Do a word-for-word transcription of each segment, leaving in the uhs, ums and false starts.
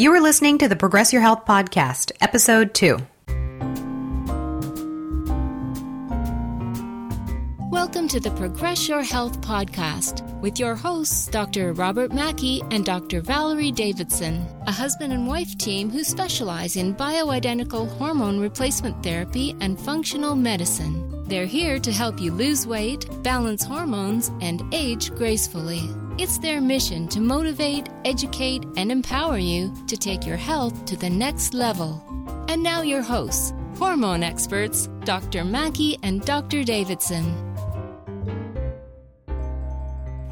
You are listening to the Progress Your Health Podcast, Episode two. Welcome to the Progress Your Health Podcast with your hosts, Doctor Robert Mackey and Doctor Valerie Davidson, a husband and wife team who specialize in bioidentical hormone replacement therapy and functional medicine. They're here to help you lose weight, balance hormones, and age gracefully. It's their mission to motivate, educate, and empower you to take your health to the next level. And now your hosts, hormone experts, Doctor Mackey and Doctor Davidson.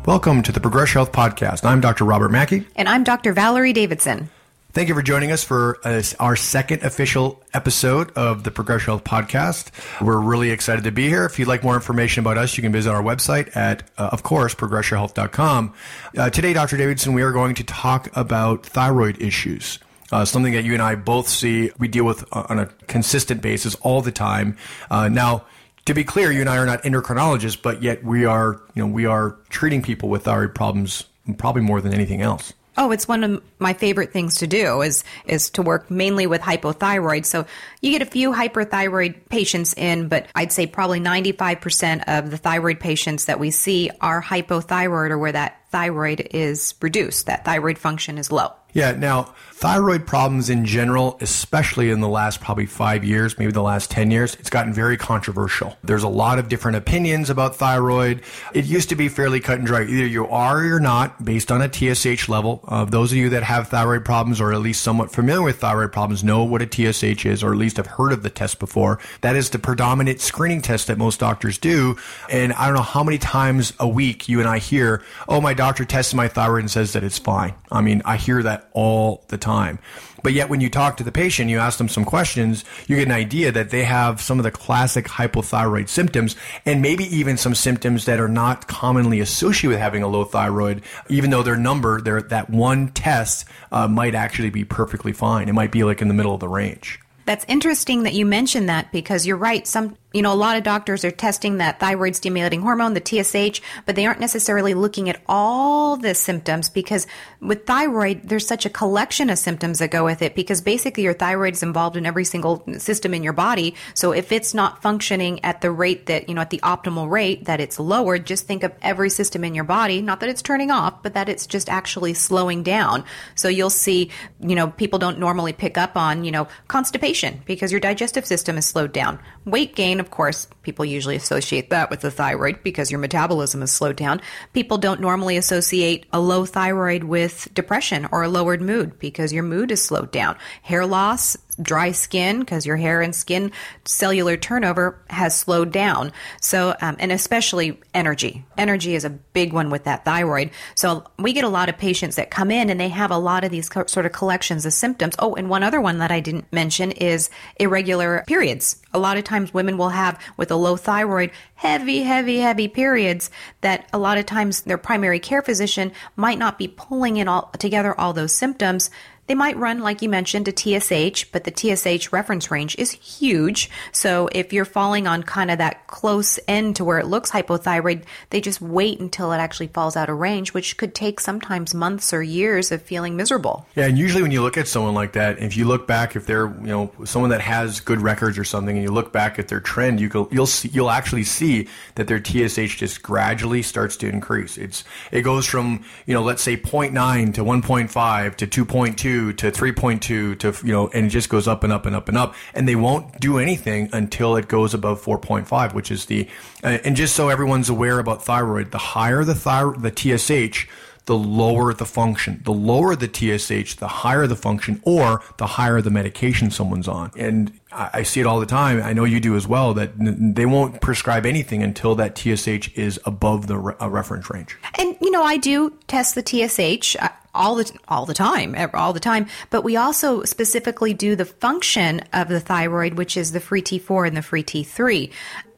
Welcome to the Progress Health Podcast. I'm Doctor Robert Mackey. And I'm Doctor Valerie Davidson. Thank you for joining us for uh, our second official episode of the Progress Health Podcast. We're really excited to be here. If you'd like more information about us, you can visit our website at, uh, of course, Progress Your Health dot com. Uh, today, Doctor Davidson, we are going to talk about thyroid issues, uh, something that you and I both see we deal with on a consistent basis all the time. Uh, now, to be clear, you and I are not endocrinologists, but yet we are, you know, we are treating people with thyroid problems probably more than anything else. Oh, it's one of my favorite things to do is is to work mainly with hypothyroid. So you get a few hyperthyroid patients in, but I'd say probably ninety-five percent of the thyroid patients that we see are hypothyroid, or where that thyroid is reduced, that thyroid function is low. Yeah. Now, thyroid problems in general, especially in the last probably five years, maybe the last ten years, it's gotten very controversial. There's a lot of different opinions about thyroid. It used to be fairly cut and dry. Either you are or you're not, based on a T S H level. Uh, those of you that have thyroid problems, or at least somewhat familiar with thyroid problems, know what a T S H is, or at least have heard of the test before. That is the predominant screening test that most doctors do. And I don't know how many times a week you and I hear, oh, my doctor tests my thyroid and says that it's fine. I mean, I hear that all the time. But yet when you talk to the patient, you ask them some questions, you get an idea that they have some of the classic hypothyroid symptoms, and maybe even some symptoms that are not commonly associated with having a low thyroid, even though their number, their, that one test uh, might actually be perfectly fine. It might be like in the middle of the range. That's interesting that you mentioned that, because you're right. Some, you know, a lot of doctors are testing that thyroid stimulating hormone, the T S H, but they aren't necessarily looking at all the symptoms, because with thyroid, there's such a collection of symptoms that go with it, because basically your thyroid is involved in every single system in your body. So if it's not functioning at the rate that, you know, at the optimal rate that it's lowered, just think of every system in your body, not that it's turning off, but that it's just actually slowing down. So you'll see, you know, people don't normally pick up on, you know, constipation, because your digestive system is slowed down. Weight gain, of course, people usually associate that with the thyroid because your metabolism is slowed down. People don't normally associate a low thyroid with depression or a lowered mood because your mood is slowed down. Hair loss, dry skin, because your hair and skin cellular turnover has slowed down. So, um, and especially energy. Energy is a big one with that thyroid. So we get a lot of patients that come in and they have a lot of these co- sort of collections of symptoms. Oh, and one other one that I didn't mention is irregular periods. A lot of times women will have, with a low thyroid, heavy, heavy, heavy periods that a lot of times their primary care physician might not be pulling in all together all those symptoms. They might run, like you mentioned, a T S H, but the T S H reference range is huge. So if you're falling on kind of that close end to where it looks hypothyroid, they just wait until it actually falls out of range, which could take sometimes months or years of feeling miserable. Yeah, and usually when you look at someone like that, if you look back, if they're, you know, someone that has good records or something, and you look back at their trend, you go, you'll see, you'll actually see that their T S H just gradually starts to increase. It's it goes from, you know, let's say zero point nine to one point five to two point two. to three point two to, you know, and it just goes up and up and up and up. And they won't do anything until it goes above four point five, which is the, uh, and just so everyone's aware about thyroid, the higher the thyroid, the T S H, the lower the function. The lower the T S H, the higher the function, or the higher the medication someone's on. And I see it all the time. I know you do as well, that they won't prescribe anything until that T S H is above the re- reference range. And, you know, I do test the T S H all the, all the time, all the time. But we also specifically do the function of the thyroid, which is the free T four and the free T three.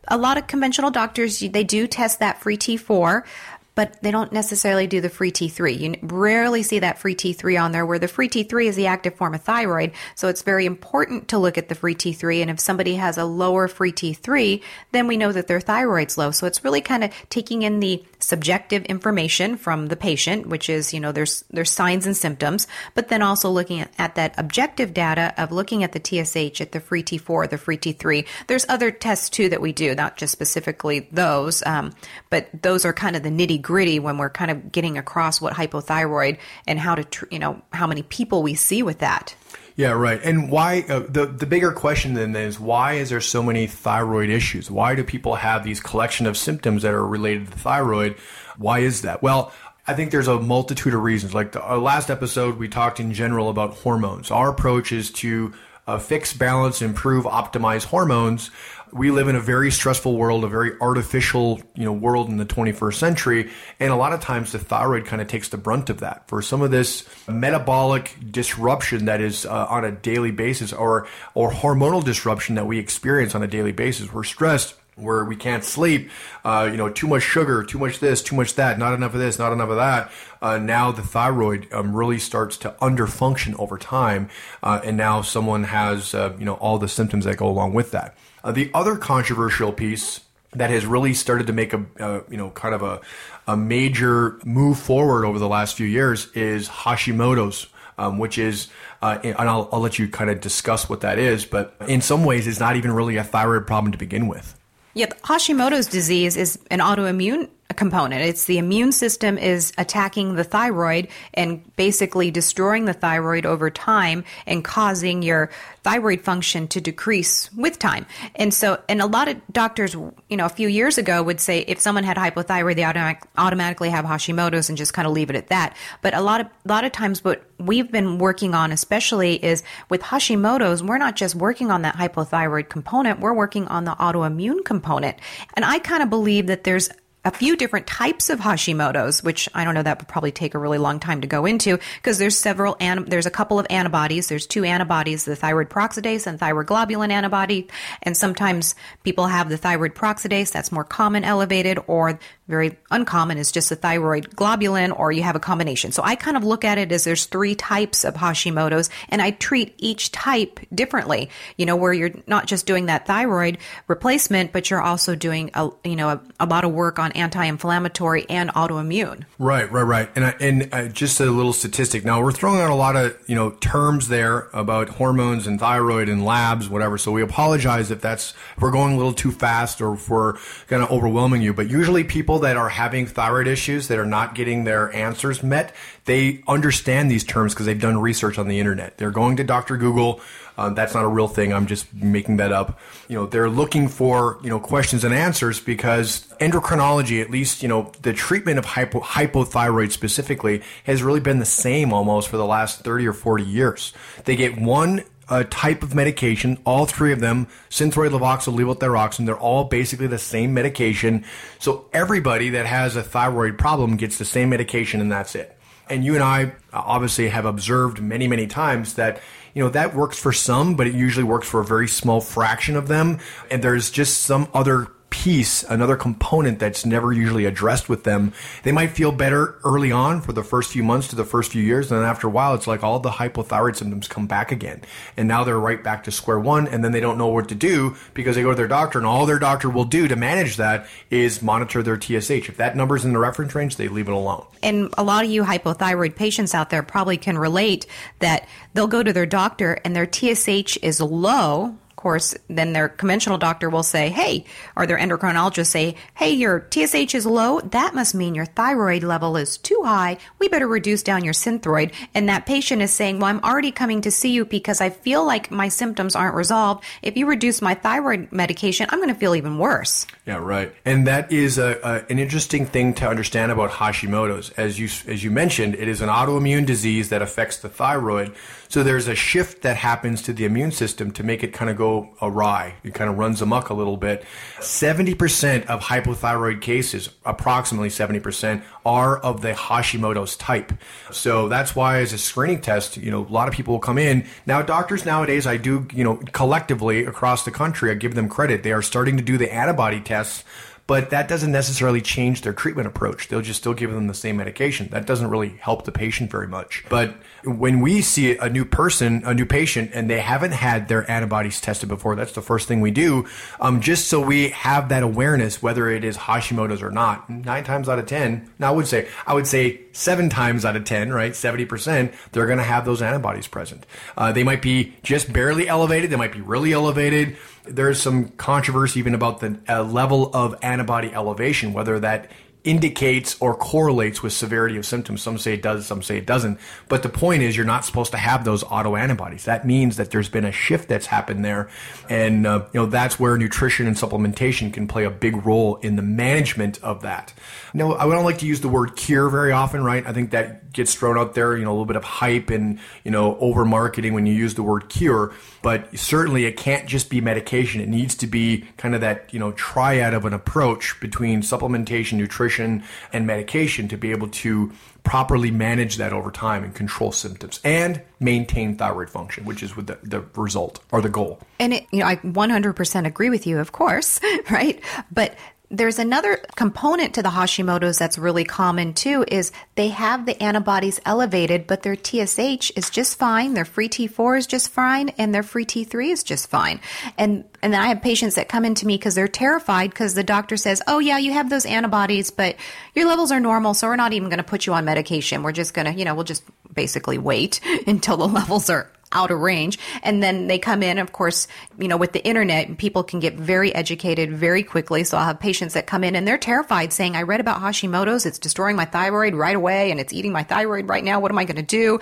A lot of conventional doctors, they do test that free T four, but they don't necessarily do the free T three. You rarely see that free T three on there, where the free T three is the active form of thyroid. So it's very important to look at the free T three. And if somebody has a lower free T three, then we know that their thyroid's low. So it's really kind of taking in the subjective information from the patient, which is, you know, there's, there's signs and symptoms, but then also looking at, at that objective data of looking at the T S H, at the free T four, the free T three. There's other tests too that we do, not just specifically those, um, but those are kind of the nitty gritty when we're kind of getting across what hypothyroid and how to, tr- you know, how many people we see with that. Yeah, right. And why uh, the the bigger question then is, why is there so many thyroid issues? Why do people have these collection of symptoms that are related to the thyroid? Why is that? Well, I think there's a multitude of reasons. Like the, our last episode, we talked in general about hormones. Our approach is to uh, fix, balance, improve, optimize hormones. We live in a very stressful world, a very artificial, you know, world in the twenty-first century. And a lot of times the thyroid kind of takes the brunt of that for some of this metabolic disruption that is uh, on a daily basis, or, or hormonal disruption that we experience on a daily basis. We're stressed, where we can't sleep, uh, you know, too much sugar, too much this, too much that, not enough of this, not enough of that. Uh, now the thyroid um, really starts to underfunction over time. Uh, and now someone has, uh, you know, all the symptoms that go along with that. Uh, the other controversial piece that has really started to make a, uh, you know, kind of a, a major move forward over the last few years is Hashimoto's, um, which is, uh, and I'll, I'll let you kind of discuss what that is, but in some ways it's not even really a thyroid problem to begin with. Yeah, Hashimoto's disease is an autoimmune component. It's the immune system is attacking the thyroid and basically destroying the thyroid over time and causing your thyroid function to decrease with time. And so, and a lot of doctors, you know, a few years ago would say if someone had hypothyroid, they automatic, automatically have Hashimoto's and just kind of leave it at that. But a lot of, a lot of times what we've been working on, especially is with Hashimoto's, we're not just working on that hypothyroid component, we're working on the autoimmune component. And I kind of believe that there's a few different types of Hashimoto's, which I don't know, that would probably take a really long time to go into, because there's several, an- there's a couple of antibodies. There's two antibodies, the thyroid peroxidase and thyroid globulin antibody. And sometimes people have the thyroid peroxidase, that's more common elevated, or very uncommon is just the thyroid globulin, or you have a combination. So I kind of look at it as there's three types of Hashimoto's, and I treat each type differently, you know, where you're not just doing that thyroid replacement, but you're also doing a, you know, a, a lot of work on anti-inflammatory and autoimmune. Right, right, right. And I, and I, just a little statistic. Now we're throwing out a lot of, you know, terms there about hormones and thyroid and labs, whatever. So we apologize if that's, if we're going a little too fast or if we're kind of overwhelming you. But usually people that are having thyroid issues that are not getting their answers met, they understand these terms because they've done research on the internet. They're going to Doctor Google. Um, that's not a real thing. I'm just making that up. You know, they're looking for, you know, questions and answers, because endocrinology, at least, you know, the treatment of hypo, hypothyroid specifically has really been the same almost for the last thirty or forty years. They get one uh, type of medication, all three of them, Synthroid, Levoxyl, Levothyroxine, they're all basically the same medication. So everybody that has a thyroid problem gets the same medication, and that's it. And you and I obviously have observed many, many times that, you know, that works for some, but it usually works for a very small fraction of them. And there's just some other piece, another component that's never usually addressed with them. They might feel better early on for the first few months to the first few years. And then after a while, it's like all the hypothyroid symptoms come back again. And now they're right back to square one. And then they don't know what to do, because they go to their doctor, and all their doctor will do to manage that is monitor their T S H. If that number's in the reference range, they leave it alone. And a lot of you hypothyroid patients out there probably can relate that they'll go to their doctor and their T S H is low. Course, then their conventional doctor will say, hey, or their endocrinologist say, hey, your T S H is low. That must mean your thyroid level is too high. We better reduce down your Synthroid. And that patient is saying, well, I'm already coming to see you because I feel like my symptoms aren't resolved. If you reduce my thyroid medication, I'm going to feel even worse. Yeah, right. And that is a, a, an interesting thing to understand about Hashimoto's. As you, as you mentioned, it is an autoimmune disease that affects the thyroid. So there's a shift that happens to the immune system to make it kind of go awry. It kind of runs amok a little bit. seventy percent of hypothyroid cases, approximately seventy percent, are of the Hashimoto's type. So that's why as a screening test, you know, a lot of people will come in. Now, doctors nowadays, I do, you know, collectively across the country, I give them credit. They are starting to do the antibody tests, but that doesn't necessarily change their treatment approach. They'll just still give them the same medication. That doesn't really help the patient very much. But when we see a new person, a new patient, and they haven't had their antibodies tested before, that's the first thing we do, um, just so we have that awareness, whether it is Hashimoto's or not. Nine times out of ten, now I would say, I would say seven times out of ten, right, seventy percent, they're going to have those antibodies present. Uh, they might be just barely elevated. They might be really elevated. There's some controversy even about the uh, level of antibody elevation, whether that indicates or correlates with severity of symptoms. Some say it does, some say it doesn't. But the point is, you're not supposed to have those autoantibodies. That means that there's been a shift that's happened there. And uh, you know, that's where nutrition and supplementation can play a big role in the management of that. Now, I don't like to use the word cure very often, right? I think that gets thrown out there, you know, a little bit of hype and, you know, over marketing when you use the word cure. But certainly it can't just be medication. It needs to be kind of that, you know, triad of an approach between supplementation, nutrition, and medication to be able to properly manage that over time and control symptoms and maintain thyroid function, which is with the, the result or the goal. And it, you know, I one hundred percent agree with you, of course, right? But there's another component to the Hashimoto's that's really common too, is they have the antibodies elevated, but their T S H is just fine, their free T four is just fine, and their free T three is just fine. And and then I have patients that come into me because they're terrified because the doctor says, oh yeah, you have those antibodies, but your levels are normal, so we're not even going to put you on medication. We're just going to, you know, we'll just basically wait until the levels are out of range. And then they come in, of course, you know, with the internet, people can get very educated very quickly. So I'll have patients that come in and they're terrified saying, I read about Hashimoto's, it's destroying my thyroid right away and it's eating my thyroid right now. What am I going to do?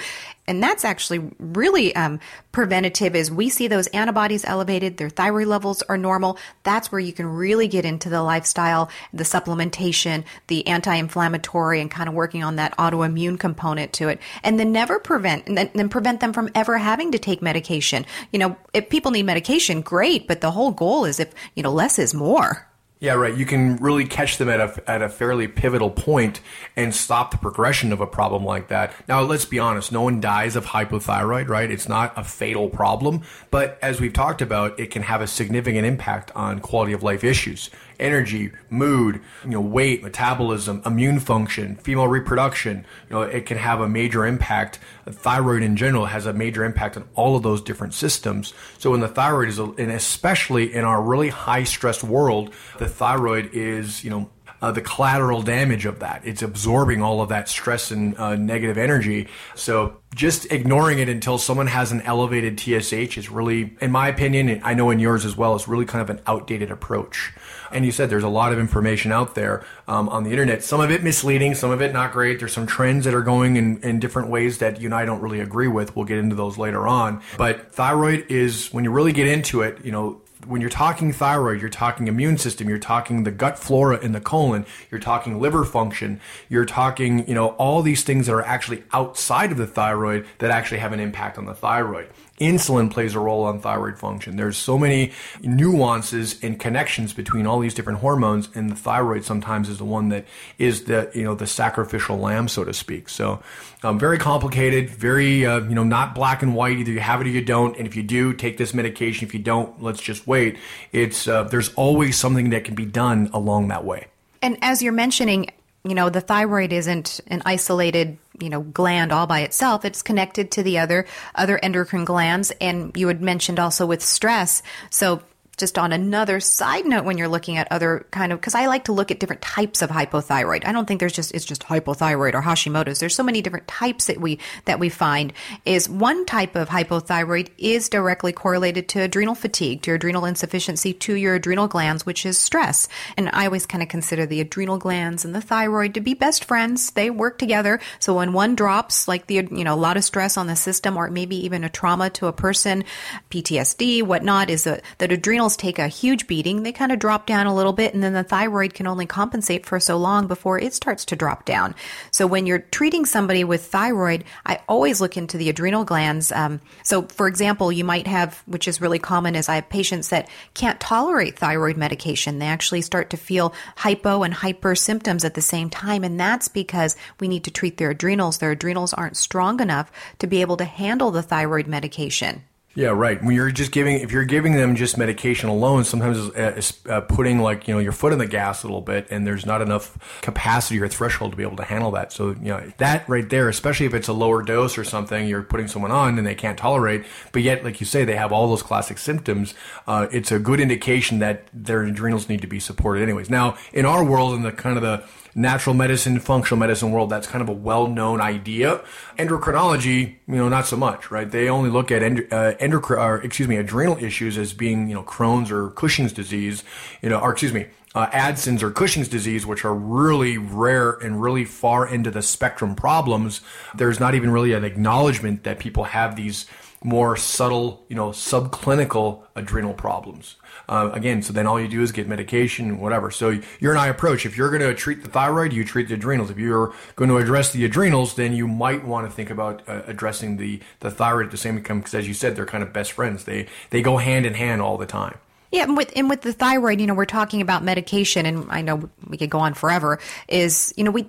And that's actually really um, preventative. Is we see those antibodies elevated, their thyroid levels are normal. That's where you can really get into the lifestyle, the supplementation, the anti-inflammatory, and kind of working on that autoimmune component to it. And then never prevent, and then, then prevent them from ever having to take medication. You know, if people need medication, great. But the whole goal is if, you know, less is more. Yeah, right. You can really catch them at a at a fairly pivotal point and stop the progression of a problem like that. Now, let's be honest. No one dies of hypothyroid, right? It's not a fatal problem. But as we've talked about, it can have a significant impact on quality of life issues, energy, mood, you know, weight, metabolism, immune function, female reproduction. You know, it can have a major impact. Thyroid in general has a major impact on all of those different systems. So when the thyroid is, and especially in our really high stress world, the thyroid is, you know, uh, the collateral damage of that. It's absorbing all of that stress and uh, negative energy. So just ignoring it until someone has an elevated T S H is really, in my opinion, and I know in yours as well, is really kind of an outdated approach. And you said there's a lot of information out there um, on the internet, some of it misleading, some of it not great. There's some trends that are going in, in different ways that you and I don't really agree with. We'll get into those later on. But thyroid is, when you really get into it, you know, when you're talking thyroid, you're talking immune system, you're talking the gut flora and the colon, you're talking liver function, you're talking, you know, all these things that are actually outside of the thyroid that actually have an impact on the thyroid. Insulin plays a role on thyroid function. There's so many nuances and connections between all these different hormones, and the thyroid sometimes is the one that is the, you know, the sacrificial lamb, so to speak. So um, very complicated, very, uh, you know, not black and white. Either you have it or you don't. And if you do, take this medication. If you don't, let's just wait. It's, uh, there's always something that can be done along that way. And as you're mentioning, you know, the thyroid isn't an isolated, you know, gland all by itself. It's connected to the other other endocrine glands. And you had mentioned also with stress. So just on another side note, when you're looking at other kind of, because I like to look at different types of hypothyroid. I don't think there's just, it's just hypothyroid or Hashimoto's. There's so many different types that we, that we find. Is one type of hypothyroid is directly correlated to adrenal fatigue, to your adrenal insufficiency, to your adrenal glands, which is stress. And I always kind of consider the adrenal glands and the thyroid to be best friends. They work together. So when one drops, like the, you know, a lot of stress on the system, or maybe even a trauma to a person, P T S D, whatnot, is a, that adrenal take a huge beating, they kind of drop down a little bit, and then the thyroid can only compensate for so long before it starts to drop down. So when you're treating somebody with thyroid, I always look into the adrenal glands. Um, so for example, you might have, which is really common, is I have patients that can't tolerate thyroid medication. They actually start to feel hypo and hyper symptoms at the same time, and that's because we need to treat their adrenals. Their adrenals aren't strong enough to be able to handle the thyroid medication. Yeah, right. When you're just giving, if you're giving them just medication alone, sometimes it's uh, putting like, you know, your foot in the gas a little bit, and there's not enough capacity or threshold to be able to handle that. So, you know, that right there, especially if it's a lower dose or something, you're putting someone on and they can't tolerate, but yet, like you say, they have all those classic symptoms. Uh, it's a good indication that their adrenals need to be supported anyways. Now, in our world, in the kind of the natural medicine, functional medicine world, that's kind of a well-known idea. Endocrinology, you know, not so much, right? They only look at end, uh, endocrine, or excuse me, adrenal issues as being, you know, Crohn's or Cushing's disease, you know, or excuse me, uh, Addison's or Cushing's disease, which are really rare and really far into the spectrum problems. There's not even really an acknowledgement that people have these more subtle, you know, subclinical adrenal problems. Uh, again, so then all you do is get medication, whatever. So your and I approach, if you're going to treat the thyroid, you treat the adrenals. If you're going to address the adrenals, then you might want to think about uh, addressing the, the thyroid at the same time, because as you said, they're kind of best friends. They they go hand in hand all the time. Yeah, and with, and with the thyroid, you know, we're talking about medication, and I know we could go on forever, is, you know, we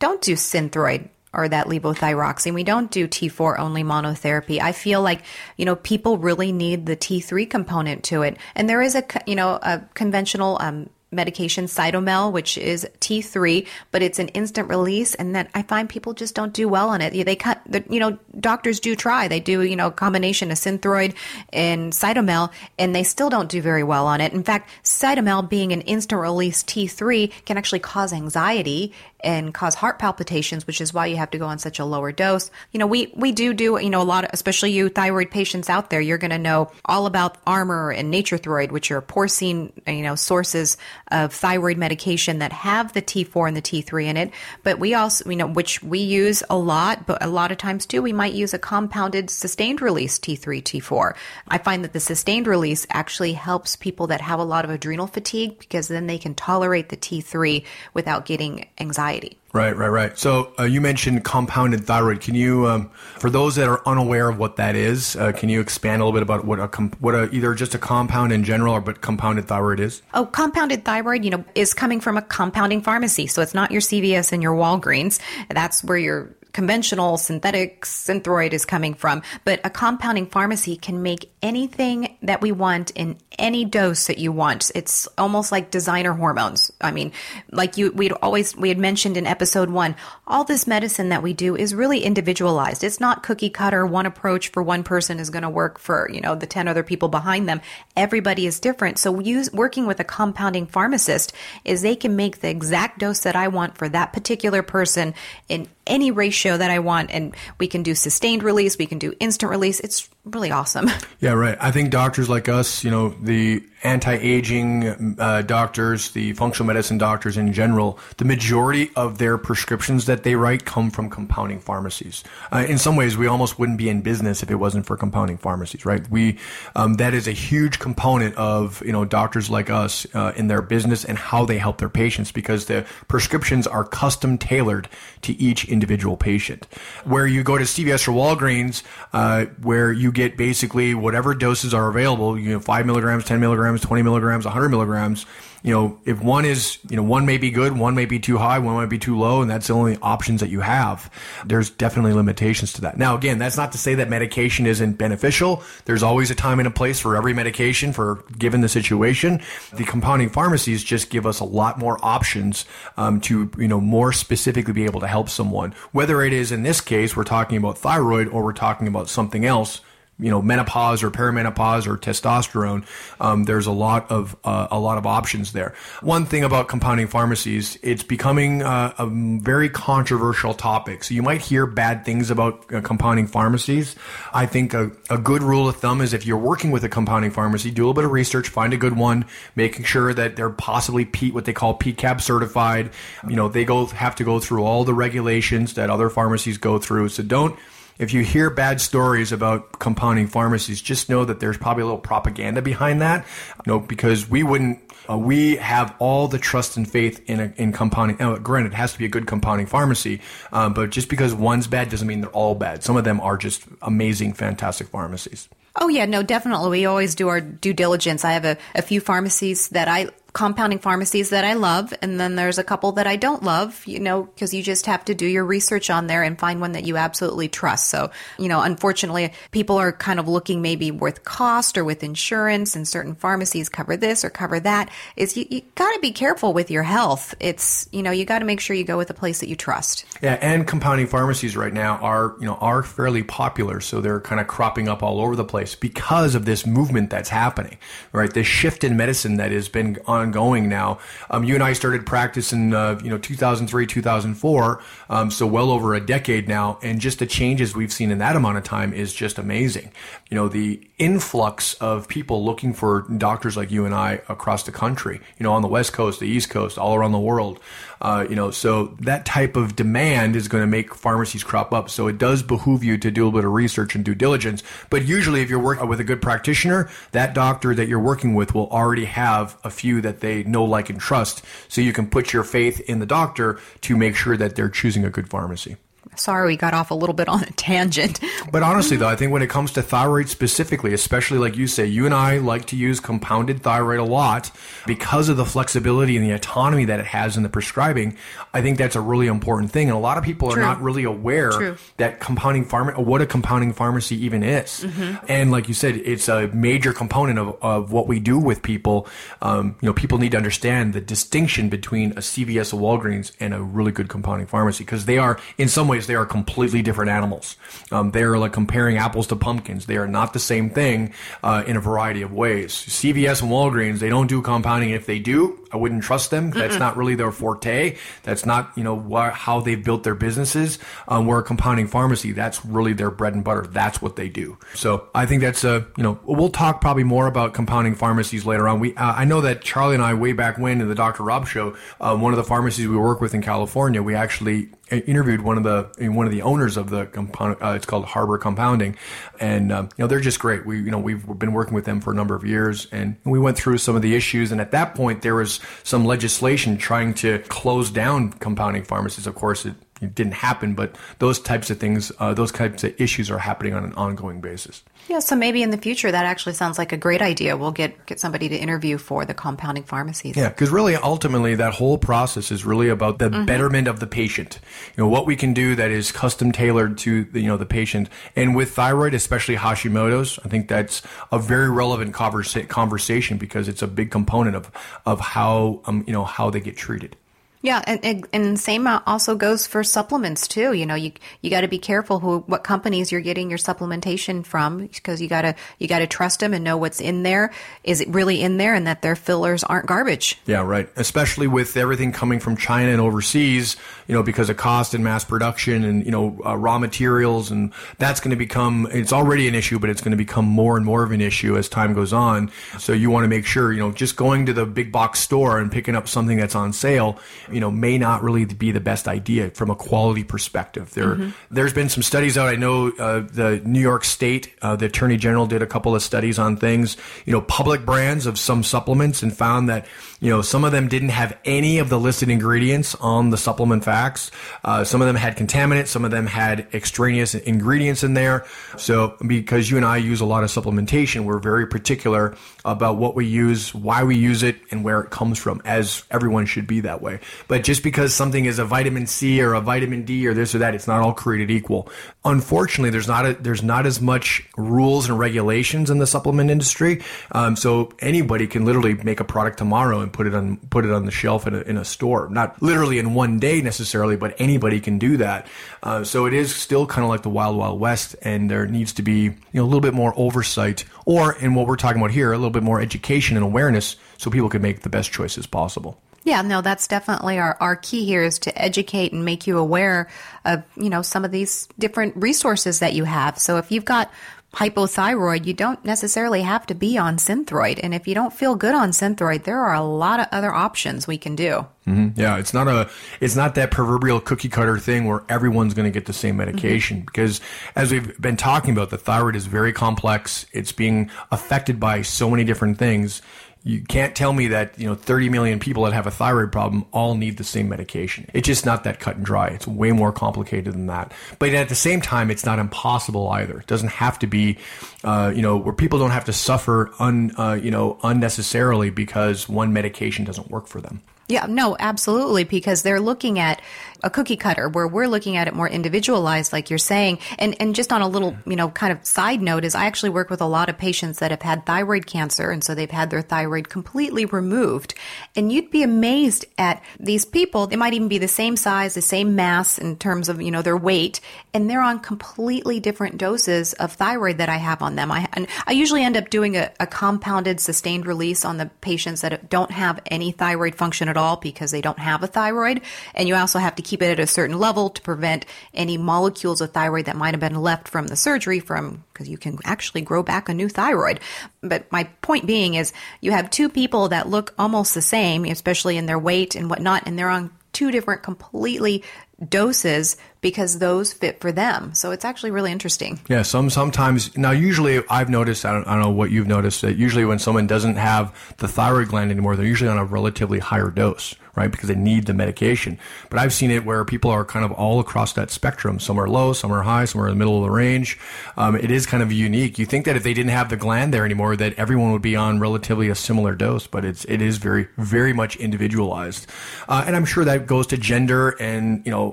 don't do Synthroid or that levothyroxine. We don't do T four only monotherapy. I feel like, you know, people really need the T three component to it. And there is a, you know, a conventional um, medication, Cytomel, which is T three, but it's an instant release. And that I find people just don't do well on it. They cut, you know, doctors do try. They do, you know, a combination of Synthroid and Cytomel, and they still don't do very well on it. In fact, Cytomel being an instant release T three can actually cause anxiety and cause heart palpitations, which is why you have to go on such a lower dose. You know, we, we do do, you know, a lot of, especially you thyroid patients out there, you're going to know all about Armour and Nature Throid, which are porcine, you know, sources of thyroid medication that have the T four and the T three in it. But we also, you know, which we use a lot, but a lot of times too, we might use a compounded sustained release T three, T four. I find that the sustained release actually helps people that have a lot of adrenal fatigue, because then they can tolerate the T three without getting anxiety. Right, right, right. So uh, you mentioned compounded thyroid. Can you, um, for those that are unaware of what that is, uh, can you expand a little bit about what a com- what a, either just a compound in general or but compounded thyroid is? Oh, compounded thyroid, you know, is coming from a compounding pharmacy. So it's not your C V S and your Walgreens. That's where your conventional synthetic Synthroid is coming from. But a compounding pharmacy can make anything that we want in any dose that you want. It's almost like designer hormones. I mean, like you, we'd always, we had mentioned in episode one, all this medicine that we do is really individualized. It's not cookie cutter. One approach for one person is going to work for, you know, the ten other people behind them. Everybody is different. So use, working with a compounding pharmacist is they can make the exact dose that I want for that particular person in any ratio that I want, and we can do sustained release, we can do instant release. It's really awesome. Yeah, right. I think doctors like us, you know, the anti-aging uh, doctors, the functional medicine doctors in general, the majority of their prescriptions that they write come from compounding pharmacies. Uh, in some ways, we almost wouldn't be in business if it wasn't for compounding pharmacies, right? We um, that is a huge component of, you know, doctors like us uh, in their business and how they help their patients, because the prescriptions are custom tailored to each individual patient. Where you go to C V S or Walgreens, uh, where you get basically whatever doses are available, you know, five milligrams, ten milligrams, twenty milligrams, one hundred milligrams. You know, if one is, you know, one may be good, one may be too high, one might be too low, and that's the only options that you have. There's definitely limitations to that. Now, again, that's not to say that medication isn't beneficial. There's always a time and a place for every medication for given the situation. The compounding pharmacies just give us a lot more options um, to, you know, more specifically be able to help someone, whether it is in this case, we're talking about thyroid or we're talking about something else. You know, menopause or perimenopause or testosterone. Um, there's a lot of uh, a lot of options there. One thing about compounding pharmacies, it's becoming uh, a very controversial topic. So you might hear bad things about uh, compounding pharmacies. I think a, a good rule of thumb is if you're working with a compounding pharmacy, do a little bit of research, find a good one, making sure that they're possibly P, what they call P C A B certified. You know, they go have to go through all the regulations that other pharmacies go through. So don't. If you hear bad stories about compounding pharmacies, just know that there's probably a little propaganda behind that, you know, because we wouldn't, uh, we have all the trust and faith in a, in compounding. Uh, granted, it has to be a good compounding pharmacy, um, but just because one's bad doesn't mean they're all bad. Some of them are just amazing, fantastic pharmacies. Oh, yeah, no, definitely. We always do our due diligence. I have a, a few pharmacies that I compounding pharmacies that I love, and then there's a couple that I don't love, you know, because you just have to do your research on there and find one that you absolutely trust. So, you know, unfortunately, people are kind of looking maybe with cost or with insurance, and certain pharmacies cover this or cover that. Is you, you got to be careful with your health. It's, you know, you got to make sure you go with a place that you trust. Yeah, and compounding pharmacies right now are, you know, are fairly popular, so they're kind of cropping up all over the place because of this movement that's happening, right? This shift in medicine that has been ongoing now. Um, you and I started practice in uh, you know two thousand three, two thousand four, um, so well over a decade now, and just the changes we've seen in that amount of time is just amazing. You know, the influx of people looking for doctors like you and I across the country, you know, on the West Coast, the East Coast, all around the world, uh, you know, so that type of demand is going to make pharmacies crop up. So it does behoove you to do a little bit of research and due diligence. But usually, if you're working with a good practitioner, that doctor that you're working with will already have a few that they know, like, and trust. So you can put your faith in the doctor to make sure that they're choosing a good pharmacy. Sorry, we got off a little bit on a tangent. But honestly, though, I think when it comes to thyroid specifically, especially like you say, you and I like to use compounded thyroid a lot because of the flexibility and the autonomy that it has in the prescribing. I think that's a really important thing. And a lot of people True. Are not really aware True. That compounding pharma, what a compounding pharmacy even is. Mm-hmm. And like you said, it's a major component of, of what we do with people. Um, you know, people need to understand the distinction between a C V S, a Walgreens, and a really good compounding pharmacy, because they are, in some ways, they are completely different animals. Um, they are like comparing apples to pumpkins. They are not the same thing uh, in a variety of ways. C V S and Walgreens, they don't do compounding. If they do, I wouldn't trust them. That's Mm-mm. not really their forte. That's not, you know, wh- how they've built their businesses. Um, where a compounding pharmacy, that's really their bread and butter. That's what they do. So I think that's a, you know, we'll talk probably more about compounding pharmacies later on. We uh, I know that Charlie and I, way back when in the Doctor Rob show, um, one of the pharmacies we work with in California, we actually interviewed one of the one of the owners of the compound. Uh, it's called Harbor Compounding, and um, you know they're just great. We you know we've been working with them for a number of years, and we went through some of the issues. And at that point, there was some legislation trying to close down compounding pharmacies. Of course, it, it didn't happen, but those types of things, uh, those types of issues are happening on an ongoing basis. Yeah, so maybe in the future, that actually sounds like a great idea. We'll get, get somebody to interview for the compounding pharmacies. Yeah, because really, ultimately, that whole process is really about the mm-hmm. betterment of the patient. You know, what we can do that is custom tailored to the, you know, the patient. And with thyroid, especially Hashimoto's, I think that's a very relevant conversa- conversation because it's a big component of, of how, um, you know, how they get treated. Yeah, and and same also goes for supplements too. You know, you you got to be careful who what companies you're getting your supplementation from, because you gotta you gotta trust them and know what's in there. Is it really in there, and that their fillers aren't garbage? Yeah, right. Especially with everything coming from China and overseas, you know, because of cost and mass production and you know uh, raw materials, and that's going to become it's already an issue, but it's going to become more and more of an issue as time goes on. So you want to make sure you know just going to the big box store and picking up something that's on sale, you know, may not really be the best idea from a quality perspective. There, mm-hmm. There's been some studies out. I know uh, the New York State, uh, the Attorney General did a couple of studies on things, you know, public brands of some supplements, and found that, you know, some of them didn't have any of the listed ingredients on the supplement facts. Uh, some of them had contaminants. Some of them had extraneous ingredients in there. So because you and I use a lot of supplementation, we're very particular about what we use, why we use it, and where it comes from, as everyone should be that way. But just because something is a vitamin C or a vitamin D or this or that, it's not all created equal. Unfortunately, there's not a, there's not as much rules and regulations in the supplement industry. Um, so anybody can literally make a product tomorrow and put it on put it on the shelf in a, in a store. Not literally in one day necessarily, but anybody can do that. Uh, so it is still kind of like the wild, wild west, and there needs to be you know a little bit more oversight, or in what we're talking about here, a little bit more education and awareness, so people can make the best choices possible. Yeah, no, that's definitely our, our key here is to educate and make you aware of, you know, some of these different resources that you have. So if you've got hypothyroid, you don't necessarily have to be on Synthroid. And if you don't feel good on Synthroid, there are a lot of other options we can do. Mm-hmm. Yeah, it's not a, it's not that proverbial cookie cutter thing where everyone's going to get the same medication, mm-hmm. because as we've been talking about, the thyroid is very complex. It's being affected by so many different things. You can't tell me that, you know, thirty million people that have a thyroid problem all need the same medication. It's just not that cut and dry. It's way more complicated than that. But at the same time, it's not impossible either. It doesn't have to be, uh, you know, where people don't have to suffer, un, uh, you know, unnecessarily because one medication doesn't work for them. Yeah, no, absolutely, because they're looking at a cookie cutter where we're looking at it more individualized, like you're saying. And and just on a little, you know, kind of side note is I actually work with a lot of patients that have had thyroid cancer, and so they've had their thyroid completely removed. And you'd be amazed at these people. They might even be the same size, the same mass in terms of, you know, their weight, and they're on completely different doses of thyroid that I have on them. I and I usually end up doing a, a compounded sustained release on the patients that don't have any thyroid function at all because they don't have a thyroid. And you also have to keep it at a certain level to prevent any molecules of thyroid that might have been left from the surgery from, because you can actually grow back a new thyroid. But my point being is you have two people that look almost the same, especially in their weight and whatnot, and they're on two different completely doses because those fit for them. So it's actually really interesting. Yeah, some sometimes, now usually I've noticed, I don't, I don't know what you've noticed, that usually when someone doesn't have the thyroid gland anymore, they're usually on a relatively higher dose, right? Because they need the medication. But I've seen it where people are kind of all across that spectrum. Some are low, some are high, some are in the middle of the range. Um, it is kind of unique. You think that if they didn't have the gland there anymore, that everyone would be on relatively a similar dose, but it's, it is very, very much individualized. Uh, and I'm sure that goes to gender and, you know,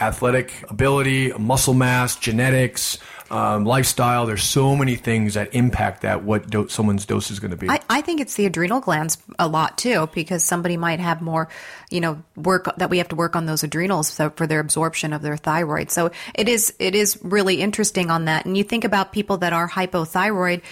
athletic ability, muscle mass, genetics, um, lifestyle. There's so many things that impact that, what do- someone's dose is going to be. I, I think it's the adrenal glands a lot too, because somebody might have more, you know, work that we have to work on those adrenals so for their absorption of their thyroid. So it is, it is really interesting on that. And you think about people that are hypothyroid,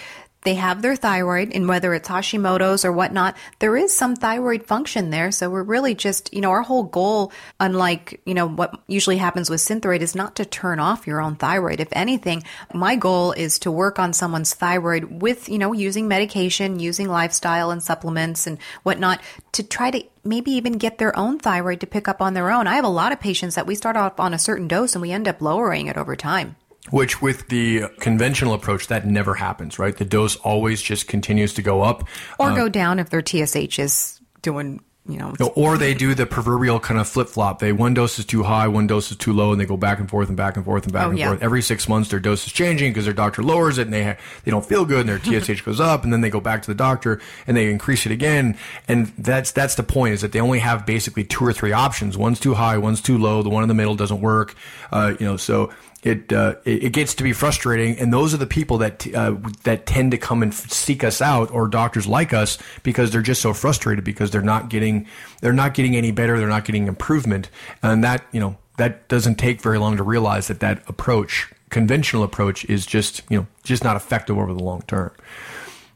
they have their thyroid, and whether it's Hashimoto's or whatnot, there is some thyroid function there. So we're really just, you know, our whole goal, unlike, you know, what usually happens with Synthroid, is not to turn off your own thyroid. If anything, my goal is to work on someone's thyroid with, you know, using medication, using lifestyle and supplements and whatnot to try to maybe even get their own thyroid to pick up on their own. I have a lot of patients that we start off on a certain dose and we end up lowering it over time. Which with the conventional approach, that never happens, right? The dose always just continues to go up. Or um, go down if their T S H is doing, you know. Or they do the proverbial kind of flip-flop. They one dose is too high, one dose is too low, and they go back and forth and back and forth and back oh, and yeah. forth. Every six months their dose is changing because their doctor lowers it and they ha- they don't feel good and their T S H goes up, and then they go back to the doctor and they increase it again. And that's that's the point, is that they only have basically two or three options. One's too high, one's too low, the one in the middle doesn't work, uh, you know, so... It, uh, it gets to be frustrating, and those are the people that t- uh, that tend to come and f- seek us out, or doctors like us, because they're just so frustrated because they're not getting they're not getting any better, they're not getting improvement, and that, you know, that doesn't take very long to realize that that approach, conventional approach, is just, you know, just not effective over the long term.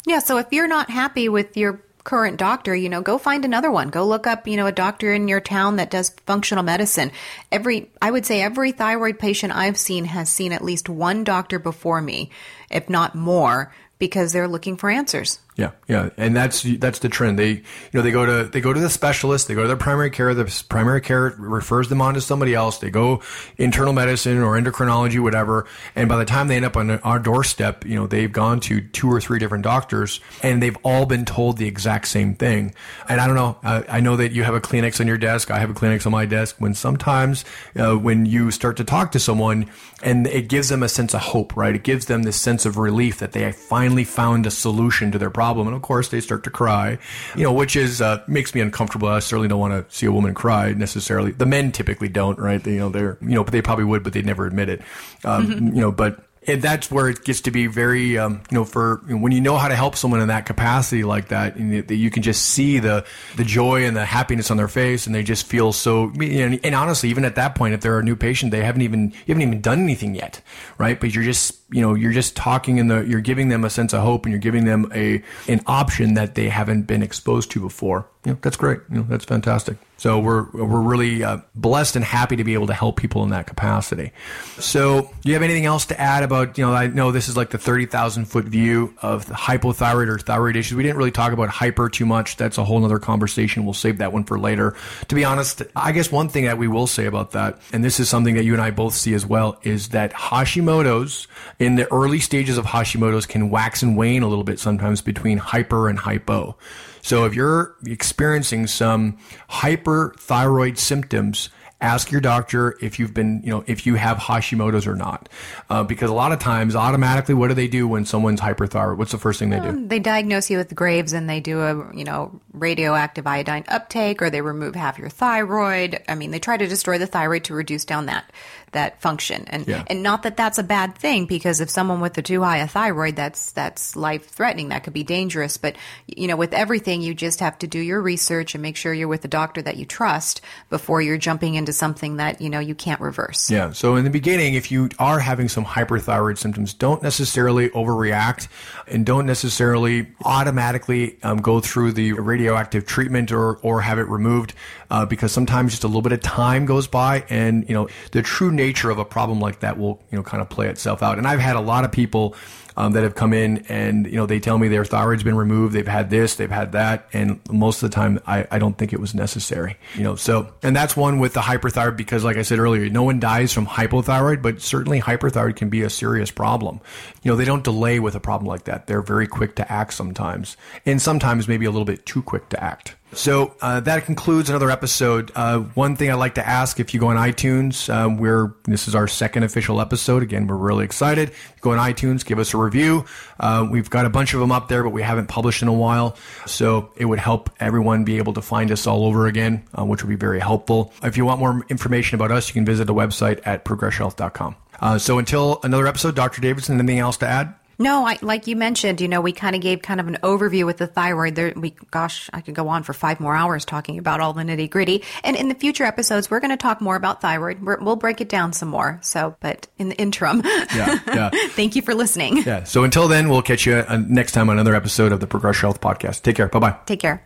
Yeah, so if you're not happy with your current doctor, you know, go find another one. Go look up, you know, a doctor in your town that does functional medicine. Every, I would say every thyroid patient I've seen has seen at least one doctor before me, if not more, because they're looking for answers. Yeah, yeah, and that's that's the trend. They, you know, they go to they go to the specialist. They go to their primary care. The primary care refers them on to somebody else. They go internal medicine or endocrinology, whatever. And by the time they end up on our doorstep, you know, they've gone to two or three different doctors, and they've all been told the exact same thing. And I don't know. I, I know that you have a Kleenex on your desk. I have a Kleenex on my desk. When sometimes uh, when you start to talk to someone, and it gives them a sense of hope, right? It gives them this sense of relief that they finally found a solution to their problem. problem. And of course they start to cry, you know, which is, uh, makes me uncomfortable. I certainly don't want to see a woman cry necessarily. The men typically don't, right? They, you know, they're, you know, but they probably would, but they'd never admit it. Um, mm-hmm. you know, but and that's where it gets to be very, um, you know, for you know, when you know how to help someone in that capacity like that, and that you can just see the, the joy and the happiness on their face, and they just feel so. You know, and honestly, even at that point, if they're a new patient, they haven't even you haven't even done anything yet, right? But you're just you know you're just talking in the you're giving them a sense of hope, and you're giving them a an option that they haven't been exposed to before. You know, that's great. You know, that's fantastic. So we're we're really uh, blessed and happy to be able to help people in that capacity. So do you have anything else to add about, you know, I know this is like the thirty thousand foot view of the hypothyroid or thyroid issues. We didn't really talk about hyper too much. That's a whole other conversation. We'll save that one for later. To be honest, I guess one thing that we will say about that, and this is something that you and I both see as well, is that Hashimoto's in the early stages of Hashimoto's can wax and wane a little bit sometimes between hyper and hypo. So if you're experiencing some hyperthyroid symptoms, ask your doctor if you've been, you know, if you have Hashimoto's or not. Uh, because a lot of times, automatically, what do they do when someone's hyperthyroid? What's the first thing they do? Um, they diagnose you with Graves and they do a, you know, radioactive iodine uptake, or they remove half your thyroid. I mean, they try to destroy the thyroid to reduce down that that function. And yeah. and not that that's a bad thing, because if someone with a too high a thyroid, that's that's life-threatening. That could be dangerous. But, you know, with everything, you just have to do your research and make sure you're with a doctor that you trust before you're jumping into something that, you know, you can't reverse. Yeah. So in the beginning, if you are having some hyperthyroid symptoms, don't necessarily overreact and don't necessarily automatically um, go through the radioactive treatment or, or have it removed, uh, because sometimes just a little bit of time goes by and, you know, the true nature of a problem like that will, you know, kind of play itself out. And I've had a lot of people Um, that have come in and, you know, they tell me their thyroid's been removed. They've had this, they've had that. And most of the time, I, I don't think it was necessary, you know, so, and that's one with the hyperthyroid, because like I said earlier, no one dies from hypothyroid, but certainly hyperthyroid can be a serious problem. You know, they don't delay with a problem like that. They're very quick to act sometimes, and sometimes maybe a little bit too quick to act. So uh, that concludes another episode. Uh, one thing I'd like to ask, if you go on iTunes, uh, we're this is our second official episode. Again, we're really excited. If you go on iTunes, give us a review. Uh, we've got a bunch of them up there, but we haven't published in a while. So it would help everyone be able to find us all over again, uh, which would be very helpful. If you want more information about us, you can visit the website at Progress Health dot com. Uh, so until another episode, Doctor Davidson, anything else to add? No, I, like you mentioned, you know, we kind of gave kind of an overview with the thyroid. There, we, gosh, I could go on for five more hours talking about all the nitty gritty. And in the future episodes, we're going to talk more about thyroid. We're, we'll break it down some more. So, but in the interim, yeah, yeah. Thank you for listening. Yeah. So until then, we'll catch you uh, next time on another episode of the Progress Health Podcast. Take care. Bye-bye. Take care.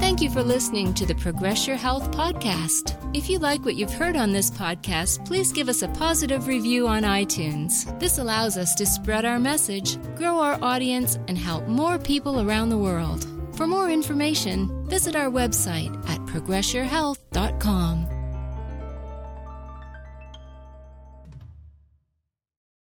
Thank you for listening to the Progress Your Health Podcast. If you like what you've heard on this podcast, please give us a positive review on iTunes. This allows us to spread our message, grow our audience, and help more people around the world. For more information, visit our website at Progress Your Health dot com.